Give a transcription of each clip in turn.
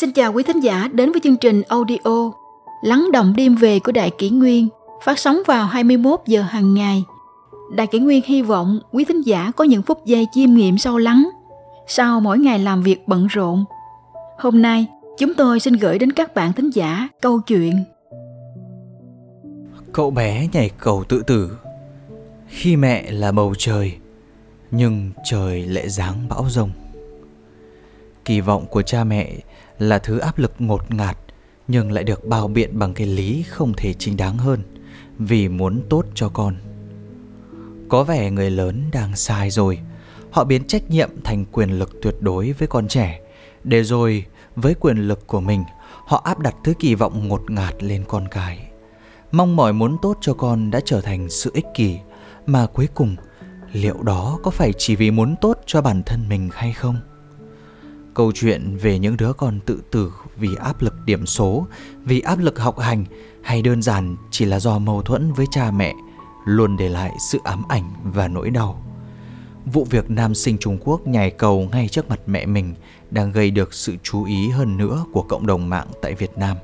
Xin chào quý thính giả đến với chương trình audio Lắng động đêm về của Đại Kỷ Nguyên, phát sóng vào 21 giờ hàng ngày. Đại Kỷ Nguyên hy vọng quý thính giả có những phút giây chiêm nghiệm sâu lắng sau mỗi ngày làm việc bận rộn. Hôm nay, chúng tôi xin gửi đến các bạn thính giả câu chuyện Cậu bé nhảy cầu tự tử khi mẹ là màu trời nhưng trời lệ ráng bão giông. Kỳ vọng của cha mẹ là thứ áp lực ngột ngạt nhưng lại được bao biện bằng cái lý không thể chính đáng hơn vì muốn tốt cho con. Có vẻ người lớn đang sai rồi, họ biến trách nhiệm thành quyền lực tuyệt đối với con trẻ, để rồi với quyền lực của mình họ áp đặt thứ kỳ vọng ngột ngạt lên con cái. Mong mỏi muốn tốt cho con đã trở thành sự ích kỷ, mà cuối cùng liệu đó có phải chỉ vì muốn tốt cho bản thân mình hay không? Câu chuyện về những đứa con tự tử vì áp lực điểm số, vì áp lực học hành hay đơn giản chỉ là do mâu thuẫn với cha mẹ luôn để lại sự ám ảnh và nỗi đau. Vụ việc nam sinh Trung Quốc nhảy cầu ngay trước mặt mẹ mình đang gây được sự chú ý hơn nữa của cộng đồng mạng tại Việt Nam.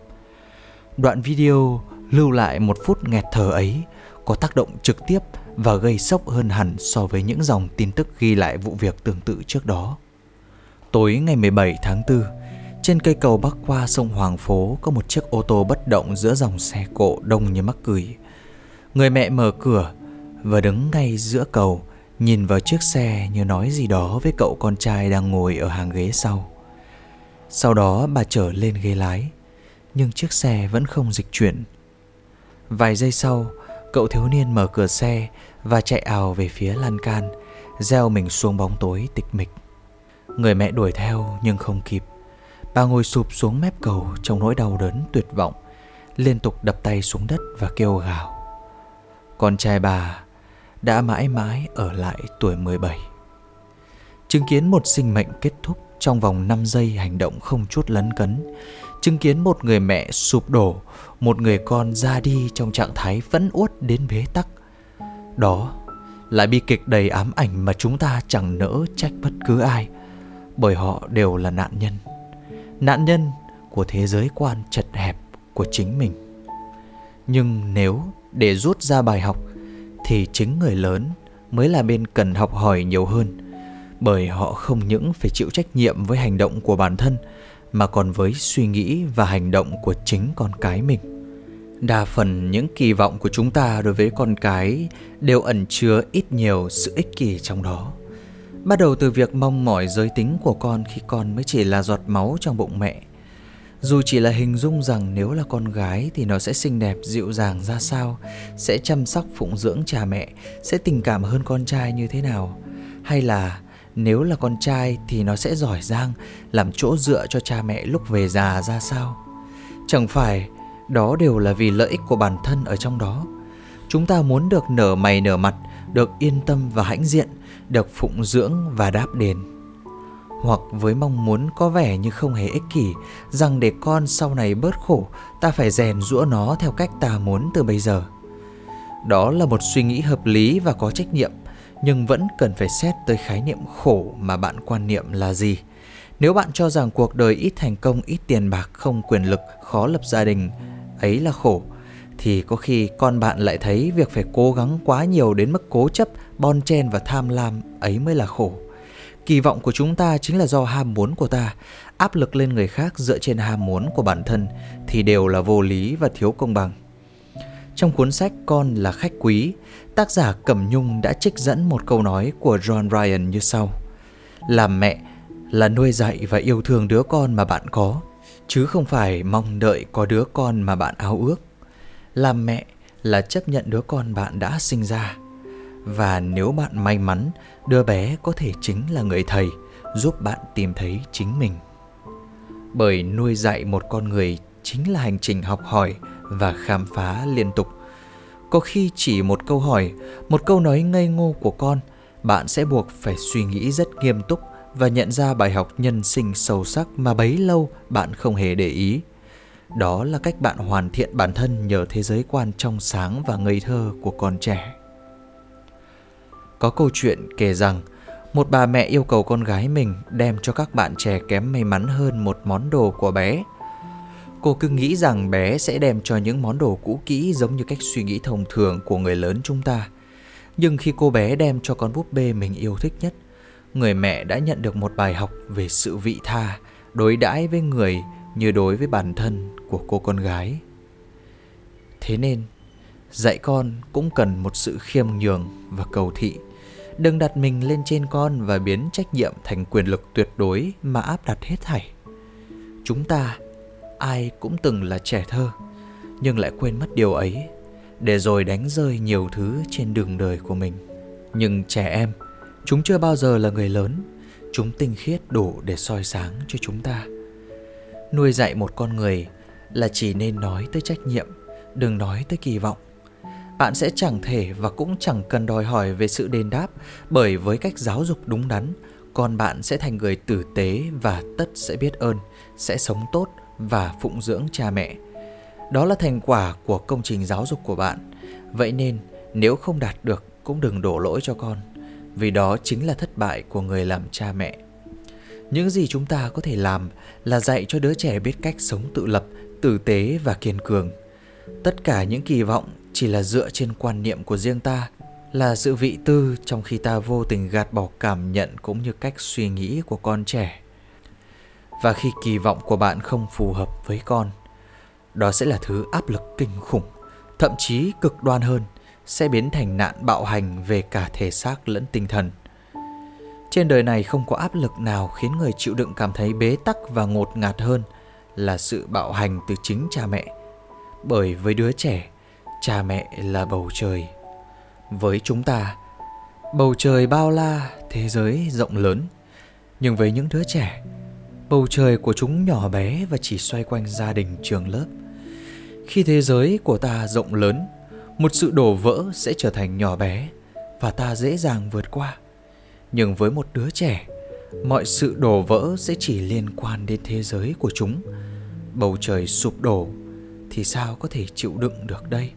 Đoạn video lưu lại một phút nghẹt thở ấy có tác động trực tiếp và gây sốc hơn hẳn so với những dòng tin tức ghi lại vụ việc tương tự trước đó. Tối ngày 17 tháng 4, trên cây cầu bắc qua sông Hoàng Phố có một chiếc ô tô bất động giữa dòng xe cộ đông như mắc cửi. Người mẹ mở cửa và đứng ngay giữa cầu, nhìn vào chiếc xe như nói gì đó với cậu con trai đang ngồi ở hàng ghế sau. Sau đó bà trở lên ghế lái, nhưng chiếc xe vẫn không dịch chuyển. Vài giây sau, cậu thiếu niên mở cửa xe và chạy ào về phía lan can, gieo mình xuống bóng tối tịch mịch. Người mẹ đuổi theo nhưng không kịp. Bà ngồi sụp xuống mép cầu trong nỗi đau đớn tuyệt vọng, liên tục đập tay xuống đất và kêu gào. Con trai bà đã mãi mãi ở lại tuổi 17. Chứng kiến một sinh mệnh kết thúc trong vòng 5 giây hành động không chút lấn cấn, chứng kiến một người mẹ sụp đổ, một người con ra đi trong trạng thái vẫn uất đến bế tắc. Đó là bi kịch đầy ám ảnh mà chúng ta chẳng nỡ trách bất cứ ai, bởi họ đều là nạn nhân của thế giới quan chật hẹp của chính mình. Nhưng nếu để rút ra bài học thì chính người lớn mới là bên cần học hỏi nhiều hơn, bởi họ không những phải chịu trách nhiệm với hành động của bản thân mà còn với suy nghĩ và hành động của chính con cái mình. Đa phần những kỳ vọng của chúng ta đối với con cái đều ẩn chứa ít nhiều sự ích kỷ trong đó. Bắt đầu từ việc mong mỏi giới tính của con khi con mới chỉ là giọt máu trong bụng mẹ. Dù chỉ là hình dung rằng nếu là con gái thì nó sẽ xinh đẹp, dịu dàng ra sao, sẽ chăm sóc phụng dưỡng cha mẹ, sẽ tình cảm hơn con trai như thế nào. Hay là nếu là con trai thì nó sẽ giỏi giang, làm chỗ dựa cho cha mẹ lúc về già ra sao. Chẳng phải đó đều là vì lợi ích của bản thân ở trong đó. Chúng ta muốn được nở mày nở mặt, được yên tâm và hãnh diện, được phụng dưỡng và đáp đền. Hoặc với mong muốn có vẻ như không hề ích kỷ, rằng để con sau này bớt khổ, ta phải rèn giũa nó theo cách ta muốn từ bây giờ. Đó là một suy nghĩ hợp lý và có trách nhiệm, nhưng vẫn cần phải xét tới khái niệm khổ mà bạn quan niệm là gì. Nếu bạn cho rằng cuộc đời ít thành công, ít tiền bạc, không quyền lực, khó lập gia đình, ấy là khổ, thì có khi con bạn lại thấy việc phải cố gắng quá nhiều đến mức cố chấp, bon chen và tham lam ấy mới là khổ. Kỳ vọng của chúng ta chính là do ham muốn của ta, áp lực lên người khác dựa trên ham muốn của bản thân thì đều là vô lý và thiếu công bằng. Trong cuốn sách Con là khách quý, tác giả Cẩm Nhung đã trích dẫn một câu nói của John Ryan như sau: làm mẹ là nuôi dạy và yêu thương đứa con mà bạn có, chứ không phải mong đợi có đứa con mà bạn ao ước. Làm mẹ là chấp nhận đứa con bạn đã sinh ra. Và nếu bạn may mắn, đứa bé có thể chính là người thầy giúp bạn tìm thấy chính mình. Bởi nuôi dạy một con người chính là hành trình học hỏi và khám phá liên tục. Có khi chỉ một câu hỏi, một câu nói ngây ngô của con, bạn sẽ buộc phải suy nghĩ rất nghiêm túc và nhận ra bài học nhân sinh sâu sắc mà bấy lâu bạn không hề để ý. Đó là cách bạn hoàn thiện bản thân nhờ thế giới quan trong sáng và ngây thơ của con trẻ. Có câu chuyện kể rằng một bà mẹ yêu cầu con gái mình đem cho các bạn trẻ kém may mắn hơn một món đồ của bé. Cô cứ nghĩ rằng bé sẽ đem cho những món đồ cũ kỹ giống như cách suy nghĩ thông thường của người lớn chúng ta. Nhưng khi cô bé đem cho con búp bê mình yêu thích nhất, người mẹ đã nhận được một bài học về sự vị tha, đối đãi với người như đối với bản thân của cô con gái. Thế nên, dạy con cũng cần một sự khiêm nhường và cầu thị. Đừng đặt mình lên trên con và biến trách nhiệm thành quyền lực tuyệt đối mà áp đặt hết thảy. Chúng ta, ai cũng từng là trẻ thơ, nhưng lại quên mất điều ấy, để rồi đánh rơi nhiều thứ trên đường đời của mình. Nhưng trẻ em, chúng chưa bao giờ là người lớn, chúng tinh khiết đủ để soi sáng cho chúng ta. Nuôi dạy một con người là chỉ nên nói tới trách nhiệm, đừng nói tới kỳ vọng. Bạn sẽ chẳng thể và cũng chẳng cần đòi hỏi về sự đền đáp, bởi với cách giáo dục đúng đắn, con bạn sẽ thành người tử tế và tất sẽ biết ơn, sẽ sống tốt và phụng dưỡng cha mẹ. Đó là thành quả của công trình giáo dục của bạn. Vậy nên, nếu không đạt được cũng đừng đổ lỗi cho con, vì đó chính là thất bại của người làm cha mẹ. Những gì chúng ta có thể làm là dạy cho đứa trẻ biết cách sống tự lập, tử tế và kiên cường. Tất cả những kỳ vọng chỉ là dựa trên quan niệm của riêng ta, là sự vị tư, trong khi ta vô tình gạt bỏ cảm nhận cũng như cách suy nghĩ của con trẻ. Và khi kỳ vọng của bạn không phù hợp với con, đó sẽ là thứ áp lực kinh khủng, thậm chí cực đoan hơn, sẽ biến thành nạn bạo hành về cả thể xác lẫn tinh thần. Trên đời này không có áp lực nào khiến người chịu đựng cảm thấy bế tắc và ngột ngạt hơn là sự bạo hành từ chính cha mẹ. Bởi với đứa trẻ, cha mẹ là bầu trời. Với chúng ta, bầu trời bao la, thế giới rộng lớn. Nhưng với những đứa trẻ, bầu trời của chúng nhỏ bé và chỉ xoay quanh gia đình, trường lớp. Khi thế giới của ta rộng lớn, một sự đổ vỡ sẽ trở thành nhỏ bé và ta dễ dàng vượt qua. Nhưng với một đứa trẻ, mọi sự đổ vỡ sẽ chỉ liên quan đến thế giới của chúng. Bầu trời sụp đổ thì sao có thể chịu đựng được đây?